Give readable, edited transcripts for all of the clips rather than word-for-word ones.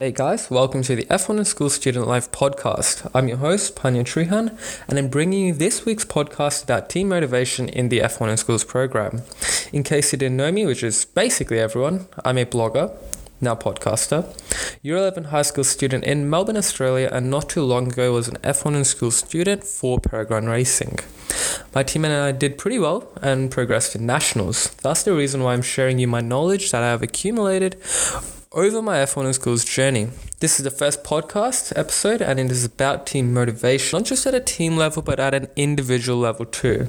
Hey guys, welcome to the F1 in School Student Life podcast. I'm your host, Panya Trihan, and I'm bringing you this week's podcast about team motivation in the F1 in Schools program. In case you didn't know me, which is basically everyone, I'm a blogger, now podcaster, Year 11 high school student in Melbourne, Australia, and not too long ago was an F1 in School student for Peregrine Racing. My team and I did pretty well and progressed in nationals. That's the reason why I'm sharing you my knowledge that I have accumulated over my F1 in Schools journey. This is the first podcast episode and it is about team motivation, not just at a team level but at an individual level too.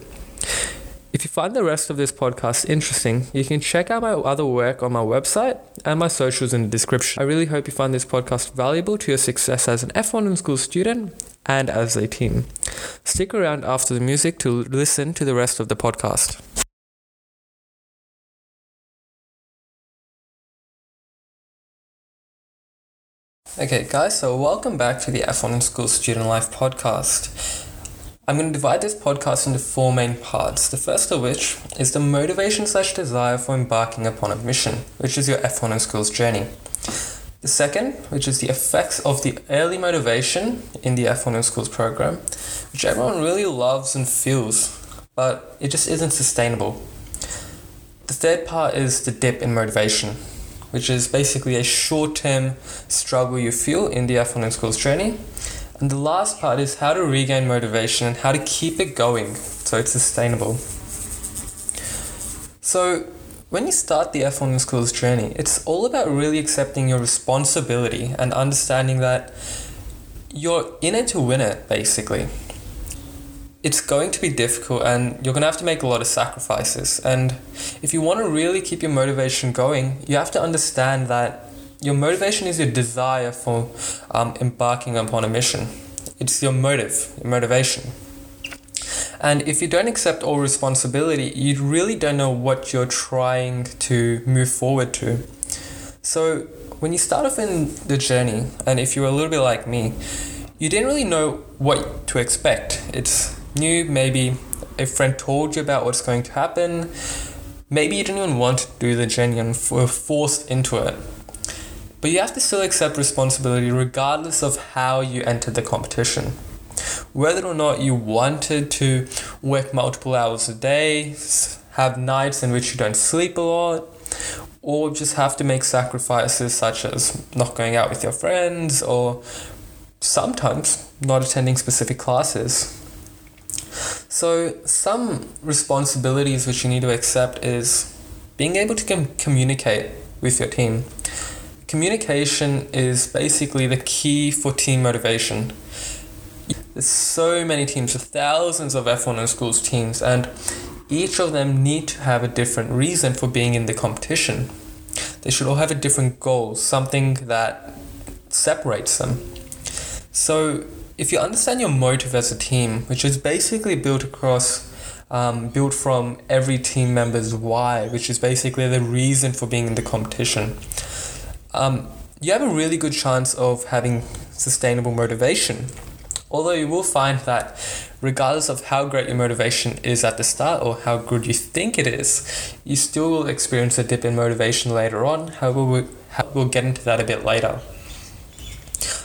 If you find the rest of this podcast interesting, you can check out my other work on my website and my socials in the description. I really hope you find this podcast valuable to your success as an F1 in Schools student and as a team. Stick around after the music to listen to the rest of the podcast. Okay guys, so welcome back to the F1 in School Student Life podcast. I'm going to divide this podcast into four main parts, the first of which is the motivation/desire for embarking upon a mission, which is your F1 in School's journey. The second, which is the effects of the early motivation in the F1 in Schools program, which everyone really loves and feels, but it just isn't sustainable. The third part is the dip in motivation, which is basically a short-term struggle you feel in the F1 in Schools journey. And the last part is how to regain motivation and how to keep it going so it's sustainable. So when you start the F1 in Schools journey, it's all about really accepting your responsibility and understanding that you're in it to win it, basically. It's going to be difficult and you're going to have to make a lot of sacrifices, and if you want to really keep your motivation going, you have to understand that your motivation is your desire for embarking upon a mission. It's your motive, your motivation. And if you don't accept all responsibility, you really don't know what you're trying to move forward to. So when you start off in the journey, and if you were a little bit like me, you didn't really know what to expect. It's new, maybe a friend told you about what's going to happen, maybe you didn't even want to do the journey and were forced into it. But you have to still accept responsibility regardless of how you entered the competition. Whether or not you wanted to work multiple hours a day, have nights in which you don't sleep a lot, or just have to make sacrifices such as not going out with your friends or sometimes not attending specific classes. So some responsibilities which you need to accept is being able to communicate with your team. Communication is basically the key for team motivation. There's so many teams, thousands of F1 in Schools teams, and each of them need to have a different reason for being in the competition. They should all have a different goal, something that separates them. So if you understand your motive as a team, which is basically built from every team member's why, which is basically the reason for being in the competition, you have a really good chance of having sustainable motivation. Although you will find that regardless of how great your motivation is at the start or how good you think it is, you still will experience a dip in motivation later on. We'll get into that a bit later.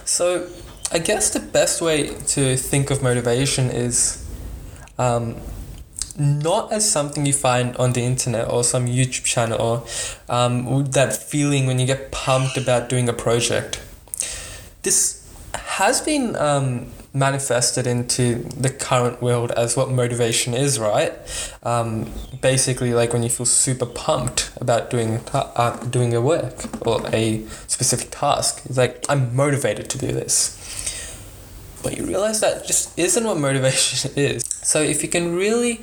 So I guess the best way to think of motivation is not as something you find on the internet or some YouTube channel or that feeling when you get pumped about doing a project. This has been manifested into the current world as what motivation is, right? Basically like when you feel super pumped about doing a work or a specific task. It's like, I'm motivated to do this. But you realize that just isn't what motivation is. So if you can really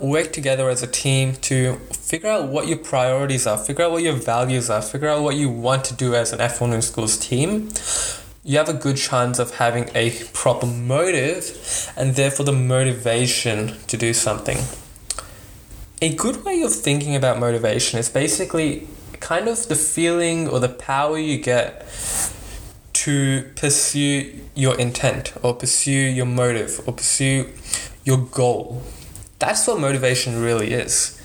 work together as a team to figure out what your priorities are, figure out what your values are, figure out what you want to do as an F1 in Schools team, you have a good chance of having a proper motive and therefore the motivation to do something. A good way of thinking about motivation is basically kind of the feeling or the power you get to pursue your intent or pursue your motive or pursue your goal. That's what motivation really is.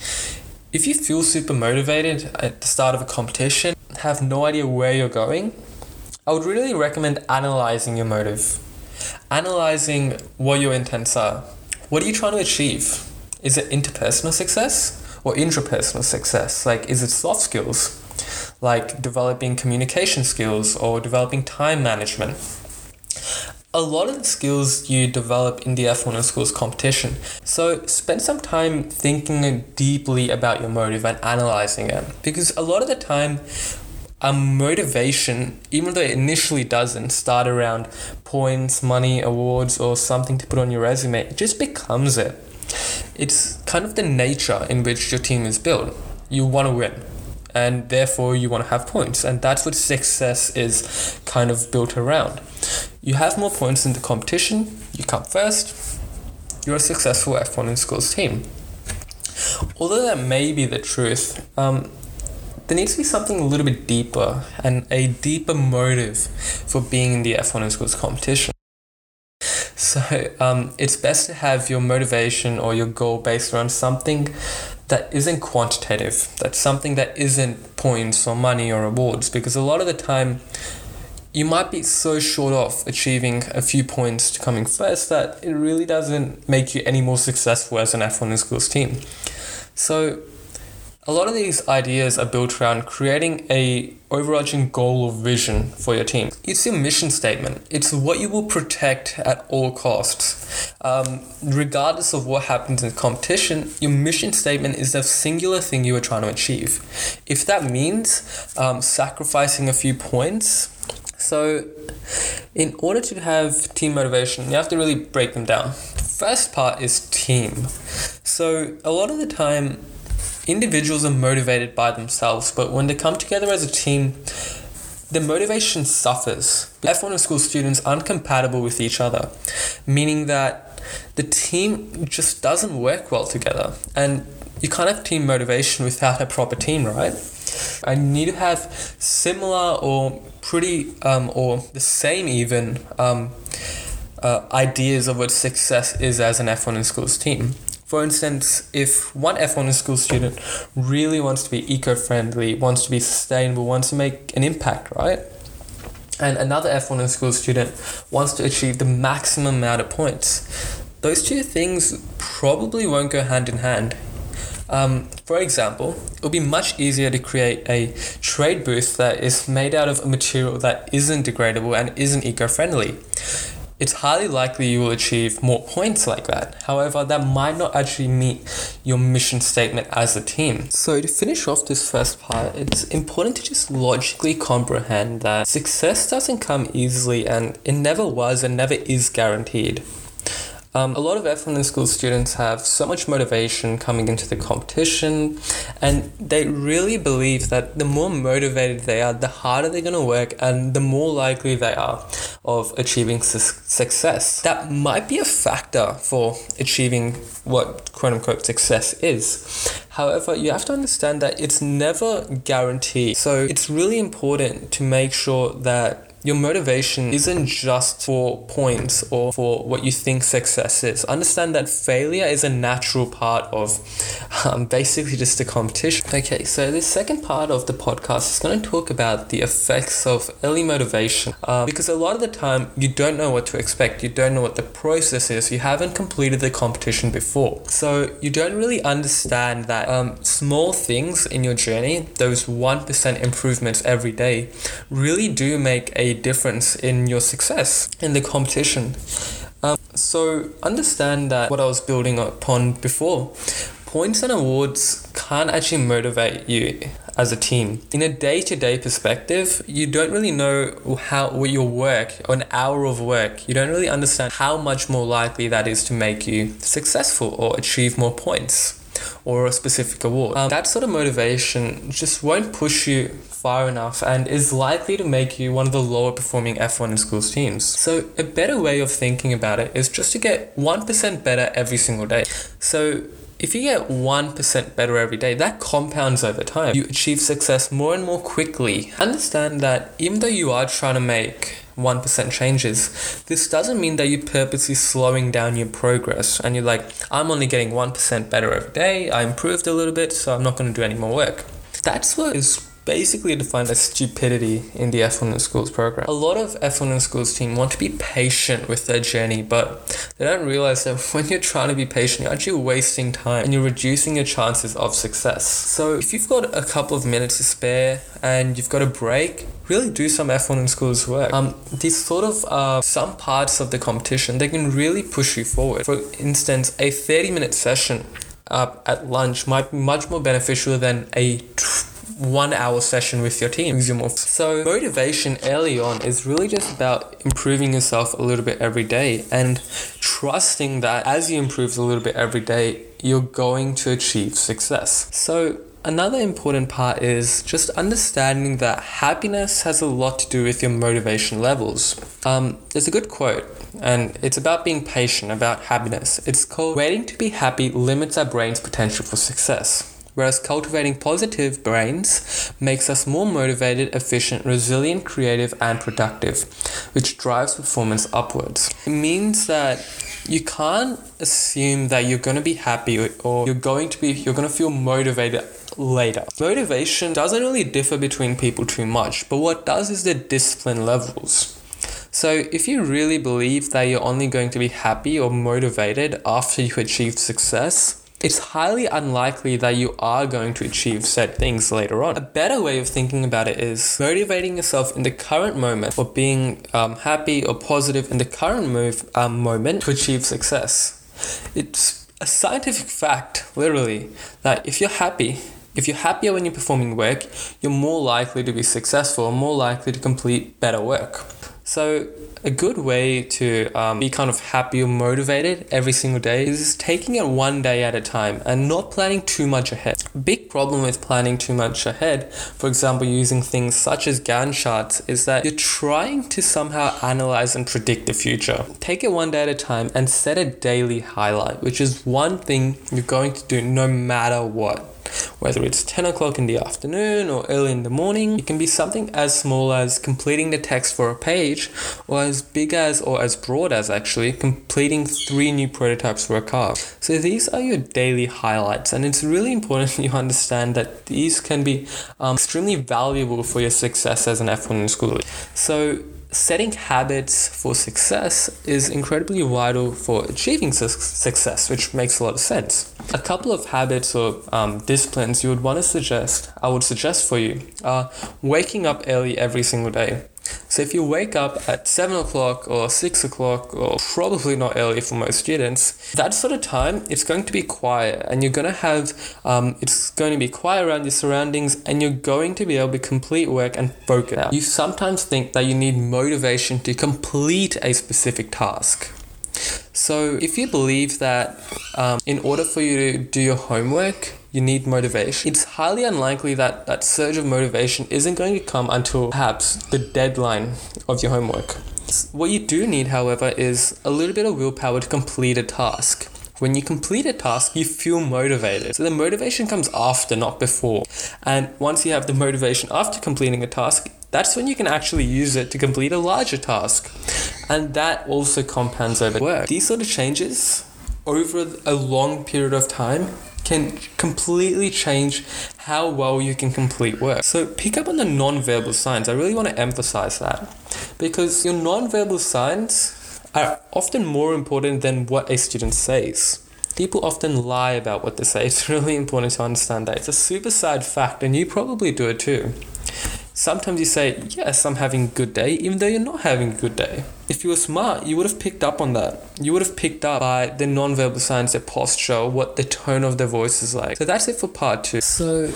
If you feel super motivated at the start of a competition, have no idea where you're going, I would really recommend analyzing your motive. Analyzing what your intents are. What are you trying to achieve? Is it interpersonal success or intrapersonal success? Like, is it soft skills? Like developing communication skills or developing time management. A lot of the skills you develop in the F1 in Schools competition. So spend some time thinking deeply about your motive and analyzing it. Because a lot of the time, a motivation, even though it initially doesn't start around points, money, awards, or something to put on your resume, it just becomes it. It's kind of the nature in which your team is built. You want to win, and therefore you want to have points, and that's what success is kind of built around. You have more points in the competition, you come first, you're a successful F1 in Schools team. Although that may be the truth, there needs to be something a little bit deeper and a deeper motive for being in the F1 in Schools competition. So it's best to have your motivation or your goal based around something that isn't quantitative, that's something that isn't points or money or awards, because a lot of the time you might be so short of achieving a few points to coming first that it really doesn't make you any more successful as an F1 in Schools team. So a lot of these ideas are built around creating a overarching goal or vision for your team. It's your mission statement. It's what you will protect at all costs. Regardless of what happens in competition, your mission statement is the singular thing you are trying to achieve. If that means sacrificing a few points, so in order to have team motivation, you have to really break them down. The first part is team. So a lot of the time, individuals are motivated by themselves, but when they come together as a team, the motivation suffers. F1 in Schools students aren't compatible with each other, meaning that the team just doesn't work well together. And you can't have team motivation without a proper team, right? And you need to have similar or pretty or the same even ideas of what success is as an F1 in Schools team. For instance, if one F1 in Schools student really wants to be eco-friendly, wants to be sustainable, wants to make an impact, right? And another F1 in Schools student wants to achieve the maximum amount of points. Those two things probably won't go hand in hand. For example, it would be much easier to create a trade booth that is made out of a material that isn't degradable and isn't eco-friendly. It's highly likely you will achieve more points like that. However, that might not actually meet your mission statement as a team. So to finish off this first part, it's important to just logically comprehend that success doesn't come easily, and it never was and never is guaranteed. A lot of F1 in Schools students have so much motivation coming into the competition, and they really believe that the more motivated they are, the harder they're going to work and the more likely they are of achieving success. That might be a factor for achieving what quote-unquote success is. However, you have to understand that it's never guaranteed. So it's really important to make sure that your motivation isn't just for points or for what you think success is. Understand that failure is a natural part of basically just the competition. Okay, so this second part of the podcast is going to talk about the effects of early motivation. Because a lot of the time, you don't know what to expect. You don't know what the process is. You haven't completed the competition before. So you don't really understand that small things in your journey, those 1% improvements every day, really do make a difference in your success in the competition. So understand that what I was building upon before, points and awards can't actually motivate you as a team. In a day-to-day perspective, you don't really know what your work, or an hour of work, you don't really understand how much more likely that is to make you successful or achieve more points or a specific award. That sort of motivation just won't push you far enough and is likely to make you one of the lower performing F1 in Schools teams. So a better way of thinking about it is just to get 1% better every single day. So if you get 1% better every day, that compounds over time. You achieve success more and more quickly. Understand that even though you are trying to make 1% changes, this doesn't mean that you're purposely slowing down your progress and you're like, I'm only getting 1% better every day, I improved a little bit, so I'm not going to do any more work. That's what is basically defined as stupidity in the F1 in Schools program. A lot of F1 in Schools team want to be patient with their journey, but they don't realize that when you're trying to be patient, you're actually wasting time and you're reducing your chances of success. So if you've got a couple of minutes to spare and you've got a break, really do some F1 in Schools work. These sort of some parts of the competition, they can really push you forward. For instance, a 30-minute session at lunch might be much more beneficial than a 1 hour session with your team. So motivation early on is really just about improving yourself a little bit every day and trusting that as you improve a little bit every day, you're going to achieve success. So another important part is just understanding that happiness has a lot to do with your motivation levels. There's a good quote, and it's about being patient about happiness. It's called, "Waiting to be happy limits our brain's potential for success, whereas cultivating positive brains makes us more motivated, efficient, resilient, creative, and productive, which drives performance upwards." It means that you can't assume that you're going to be happy or you're going to feel motivated later. Motivation doesn't really differ between people too much, but what does is the discipline levels. So if you really believe that you're only going to be happy or motivated after you achieve success, it's highly unlikely that you are going to achieve said things later on. A better way of thinking about it is motivating yourself in the current moment or being happy or positive in the current moment to achieve success. It's a scientific fact, literally, that if you're happier when you're performing work, you're more likely to be successful, more likely to complete better work. So a good way to be kind of happy or motivated every single day is taking it one day at a time and not planning too much ahead. A big problem with planning too much ahead, for example, using things such as Gantt charts, is that you're trying to somehow analyze and predict the future. Take it one day at a time and set a daily highlight, which is one thing you're going to do no matter what. Whether it's 10 o'clock in the afternoon or early in the morning, it can be something as small as completing the text for a page or as big as or as broad as actually completing 3 new prototypes for a car. So these are your daily highlights, and it's really important you understand that these can be extremely valuable for your success as an F1 in Schools. So setting habits for success is incredibly vital for achieving success, which makes a lot of sense. A couple of habits or disciplines I would suggest for you are waking up early every single day. So if you wake up at 7 o'clock or 6 o'clock, or probably not early for most students, that sort of time, it's going to be quiet and you're going to have, it's going to be quiet around your surroundings and you're going to be able to complete work and focus. Now, you sometimes think that you need motivation to complete a specific task. So if you believe that in order for you to do your homework, you need motivation, it's highly unlikely that that surge of motivation isn't going to come until perhaps the deadline of your homework. What you do need, however, is a little bit of willpower to complete a task. When you complete a task, you feel motivated. So the motivation comes after, not before. And once you have the motivation after completing a task, that's when you can actually use it to complete a larger task. And that also compounds over work. These sort of changes over a long period of time can completely change how well you can complete work. So pick up on the non-verbal signs. I really want to emphasize that, because your non-verbal signs are often more important than what a student says. People often lie about what they say. It's really important to understand that. It's a super sad fact, and you probably do it too. Sometimes you say, yes, I'm having a good day, even though you're not having a good day. If you were smart, you would have picked up on that. You would have picked up by the non-verbal signs, their posture, what the tone of their voice is like. So that's it for part 2. So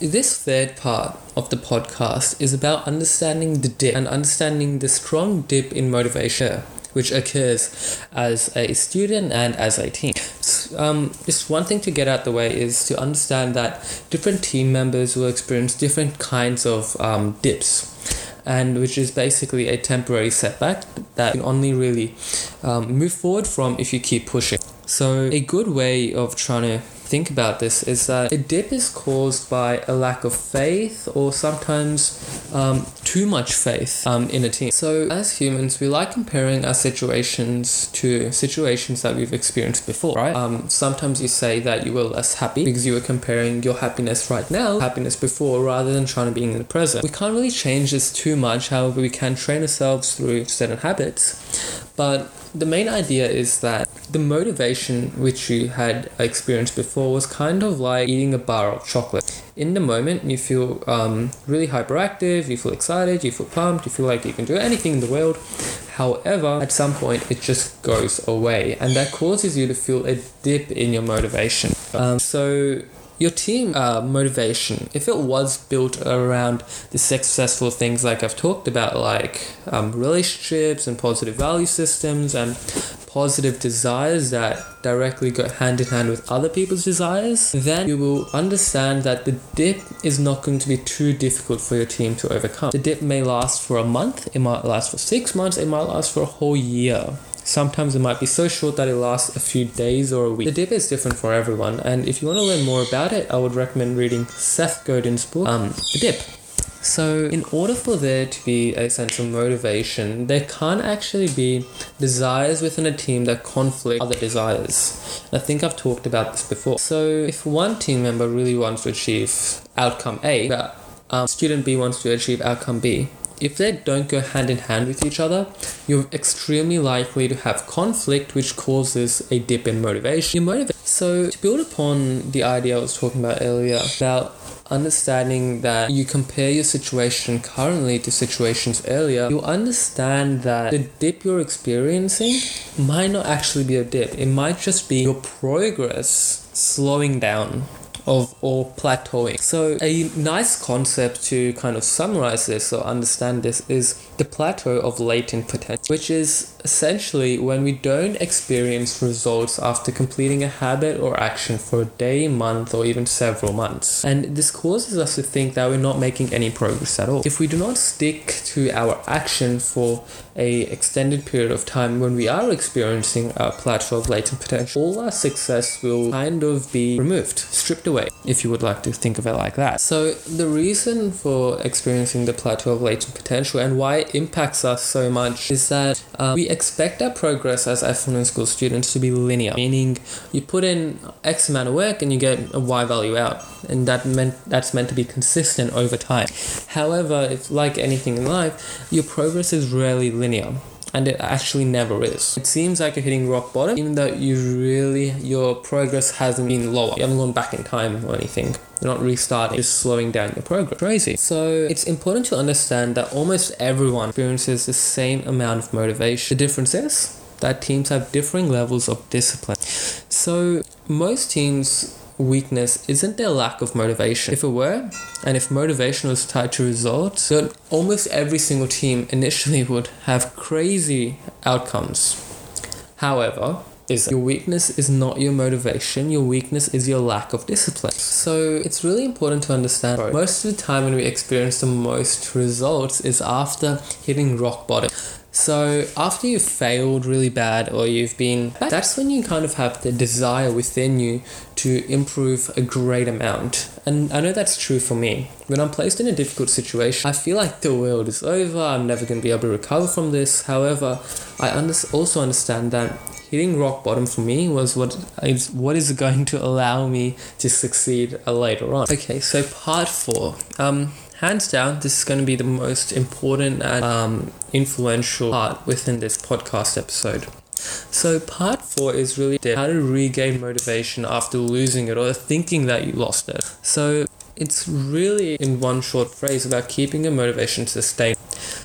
this third part of the podcast is about understanding the dip and understanding the strong dip in motivation, which occurs as a student and as a team. Just one thing to get out the way is to understand that different team members will experience different kinds of dips, and which is basically a temporary setback that you can only really move forward from if you keep pushing. So a good way of trying to think about this is that a dip is caused by a lack of faith or sometimes too much faith in a team. So as humans, we like comparing our situations to situations that we've experienced before, right? Sometimes you say that you were less happy because you were comparing your happiness right now, happiness before, rather than trying to be in the present. We can't really change this too much. However, we can train ourselves through certain habits. But the main idea is that the motivation which you had experienced before was kind of like eating a bar of chocolate. In the moment, you feel really hyperactive, you feel excited, you feel pumped, you feel like you can do anything in the world. However, at some point, it just goes away, and that causes you to feel a dip in your motivation. So your team motivation, if it was built around the successful things like I've talked about, like relationships and positive value systems and positive desires that directly go hand in hand with other people's desires, then you will understand that the dip is not going to be too difficult for your team to overcome. The dip may last for a month, it might last for 6 months, it might last for a whole year. Sometimes it might be so short that it lasts a few days or a week. The dip is different for everyone, and if you want to learn more about it, I would recommend reading Seth Godin's book, The Dip. So in order for there to be a sense of motivation, there can't actually be desires within a team that conflict other desires. And I think I've talked about this before. So if one team member really wants to achieve outcome A, but student B wants to achieve outcome B, if they don't go hand in hand with each other, you're extremely likely to have conflict, which causes a dip in motivation. So to build upon the idea I was talking about earlier about understanding that you compare your situation currently to situations earlier, you'll understand that the dip you're experiencing might not actually be a dip. It might just be your progress slowing down or plateauing. So a nice concept to kind of summarize this or understand this is the plateau of latent potential, which is essentially when we don't experience results after completing a habit or action for a day, month, or even several months. And this causes us to think that we're not making any progress at all. If we do not stick to our action for a extended period of time when we are experiencing a plateau of latent potential, all our success will kind of be removed, stripped away, if you would like to think of it like that. So the reason for experiencing the plateau of latent potential and why it impacts us so much is that we expect our progress as F1 in Schools students to be linear, meaning you put in X amount of work and you get a Y value out, and that's meant to be consistent over time. However, if like anything in life, your progress is rarely linear. And it actually never is. It seems like you're hitting rock bottom, even though your progress hasn't been lower. You haven't gone back in time or anything. You're not restarting, you're just slowing down your progress. Crazy. So it's important to understand that almost everyone experiences the same amount of motivation. The difference is that teams have differing levels of discipline. So most teams' weakness isn't their lack of motivation. If it were, and if motivation was tied to results, then almost every single team initially would have crazy outcomes. However, your weakness is not your motivation, your weakness is your lack of discipline. So it's really important to understand most of the time when we experience the most results is after hitting rock bottom. So after you've failed really bad or you've been bad, that's when you kind of have the desire within you to improve a great amount. And I know that's true for me. When I'm placed in a difficult situation, I feel like the world is over, I'm never going to be able to recover from this. However, I also understand that hitting rock bottom for me was what is going to allow me to succeed later on. Okay, so part 4. Hands down, this is going to be the most important and influential part within this podcast episode. So part 4 is really how to regain motivation after losing it or thinking that you lost it. So it's really, in one short phrase, about keeping your motivation sustained.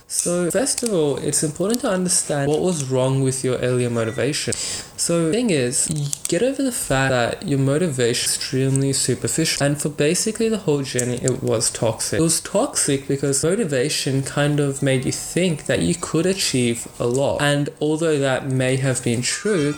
So first of all, it's important to understand what was wrong with your earlier motivation. So the thing is, you get over the fact that your motivation is extremely superficial, and for basically the whole journey, it was toxic. It was toxic because motivation kind of made you think that you could achieve a lot, and although that may have been true,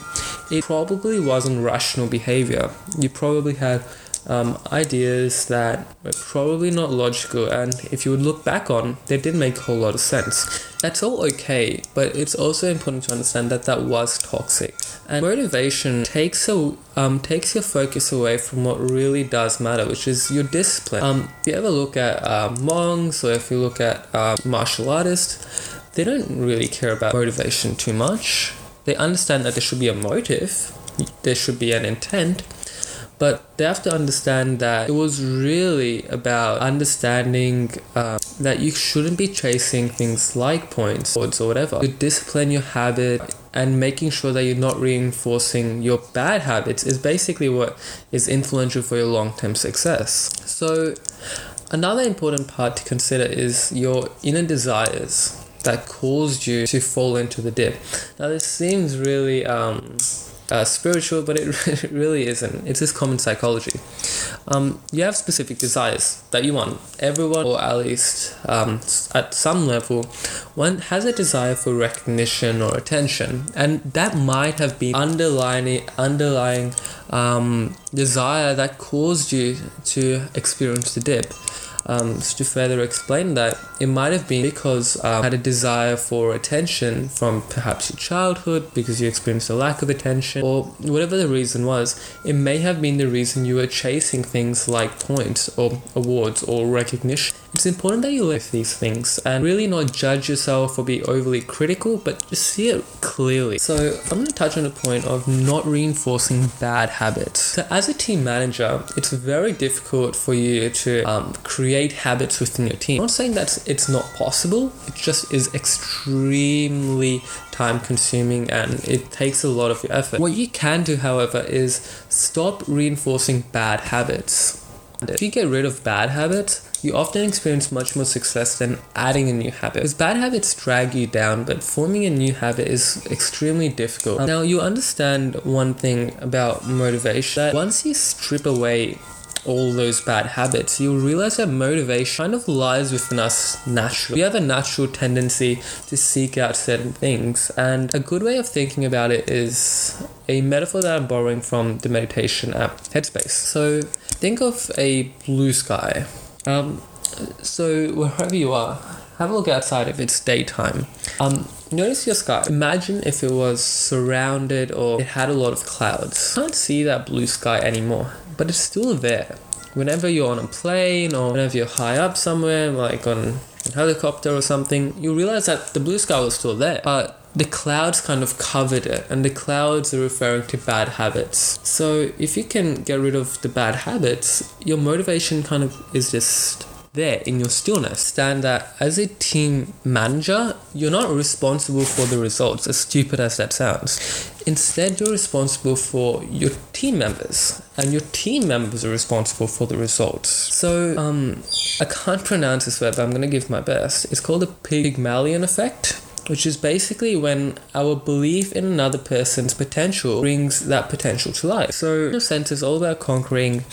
it probably wasn't rational behavior. You probably had ideas that were probably not logical, and if you would look back on, they did make a whole lot of sense. That's all okay, but it's also important to understand that that was toxic. And motivation takes your focus away from what really does matter, which is your discipline. If you ever look at monks, or if you look at martial artists, they don't really care about motivation too much. They understand that there should be a motive, there should be an intent, but they have to understand that it was really about understanding that you shouldn't be chasing things like points, or whatever. You discipline your habit, and making sure that you're not reinforcing your bad habits is basically what is influential for your long-term success. So another important part to consider is your inner desires that caused you to fall into the dip. Now, this seems really spiritual, but it really isn't. It's just common psychology. You have specific desires that you want. Everyone, or at least at some level, one has a desire for recognition or attention, and that might have been underlying desire that caused you to experience the dip. So to further explain that, it might have been because you had a desire for attention from perhaps your childhood, because you experienced a lack of attention, or whatever the reason was. It may have been the reason you were chasing things like points or awards or recognition. It's important that you look at these things and really not judge yourself or be overly critical, but just see it clearly. So I'm going to touch on the point of not reinforcing bad habits. So as a team manager, it's very difficult for you to create habits within your team. I'm not saying that it's not possible, it just is extremely time consuming and it takes a lot of your effort. What you can do, however, is stop reinforcing bad habits. If you get rid of bad habits, you often experience much more success than adding a new habit, because bad habits drag you down, but forming a new habit is extremely difficult. Now, you understand one thing about motivation, that once you strip away all those bad habits, you'll realize that motivation kind of lies within us naturally. We have a natural tendency to seek out certain things, and a good way of thinking about it is a metaphor that I'm borrowing from the meditation app Headspace. So think of a blue sky. So wherever you are, have a look outside if it's daytime. Notice your sky. Imagine if it was surrounded, or it had a lot of clouds. You can't see that blue sky anymore, but it's still there. Whenever you're on a plane, or whenever you're high up somewhere, like on a helicopter or something, you realize that the blue sky was still there, but the clouds kind of covered it, and the clouds are referring to bad habits. So if you can get rid of the bad habits, your motivation kind of is just there in your stillness. Understand that as a team manager, you're not responsible for the results, as stupid as that sounds. Instead, you're responsible for your team members, and your team members are responsible for the results. So, I can't pronounce this word, but I'm going to give my best. It's called the Pygmalion effect, which is basically when our belief in another person's potential brings that potential to life. So, your sense is all about conquering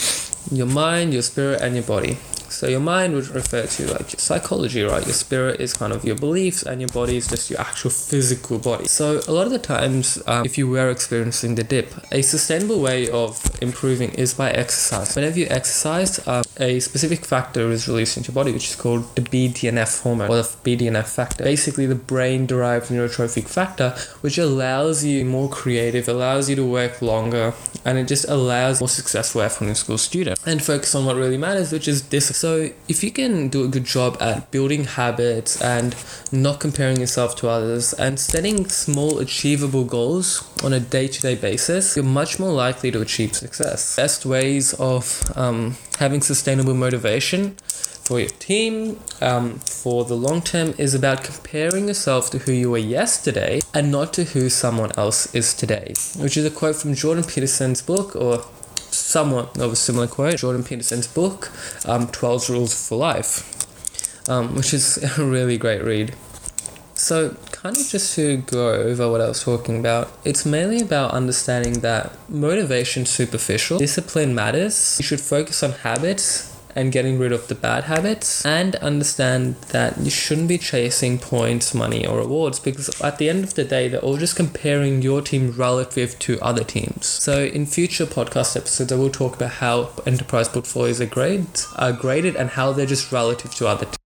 your mind, your spirit, and your body. So your mind would refer to like your psychology, right? Your spirit is kind of your beliefs, and your body is just your actual physical body. So a lot of the times, if you were experiencing the dip, a sustainable way of improving is by exercise. Whenever you exercise, a specific factor is released into your body, which is called the BDNF hormone, or the BDNF factor. Basically, the brain-derived neurotrophic factor, which allows you more creative, allows you to work longer, and it just allows more successful F1 in School students, and focus on what really matters, which is discipline. So if you can do a good job at building habits and not comparing yourself to others and setting small achievable goals on a day-to-day basis, you're much more likely to achieve success. Best ways of having sustainable motivation for your team for the long term is about comparing yourself to who you were yesterday and not to who someone else is today, which is a quote from Jordan Peterson's book, or somewhat of a similar quote, Jordan Peterson's book, 12 Rules for Life, which is a really great read. So kind of just to go over what I was talking about, it's mainly about understanding that motivation's superficial, discipline matters, you should focus on habits and getting rid of the bad habits, and understand that you shouldn't be chasing points, money, or awards, because at the end of the day, they're all just comparing your team relative to other teams. So in future podcast episodes, I will talk about how enterprise portfolios are graded and how they're just relative to other teams.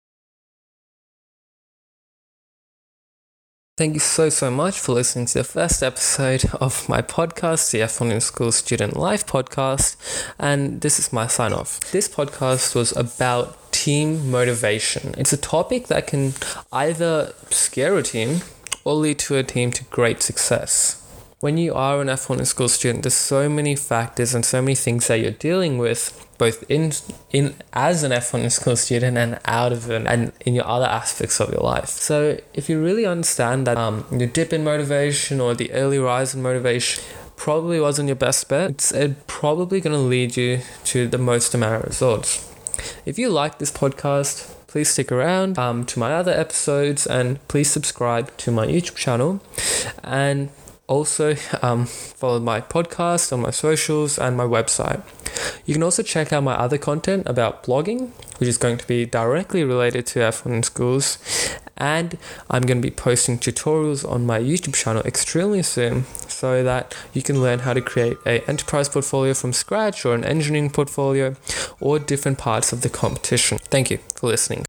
Thank you so much for listening to the first episode of my podcast, the F1 in Schools Student Life podcast, and this is my sign-off. This podcast was about team motivation. It's a topic that can either scare a team or lead to a team to great success. When you are an F1 in Schools student, there's so many factors and so many things that you're dealing with, both in as an F1 in Schools student and out of it, and in your other aspects of your life. So if you really understand that the dip in motivation or the early rise in motivation probably wasn't your best bet, it's probably going to lead you to the most amount of results. If you like this podcast, please stick around to my other episodes, and please subscribe to my YouTube channel, and also follow my podcast on my socials and my website. You can also check out my other content about blogging, which is going to be directly related to F1 in Schools, and I'm going to be posting tutorials on my YouTube channel extremely soon, so that you can learn how to create an enterprise portfolio from scratch, or an engineering portfolio, or different parts of the competition. Thank you for listening.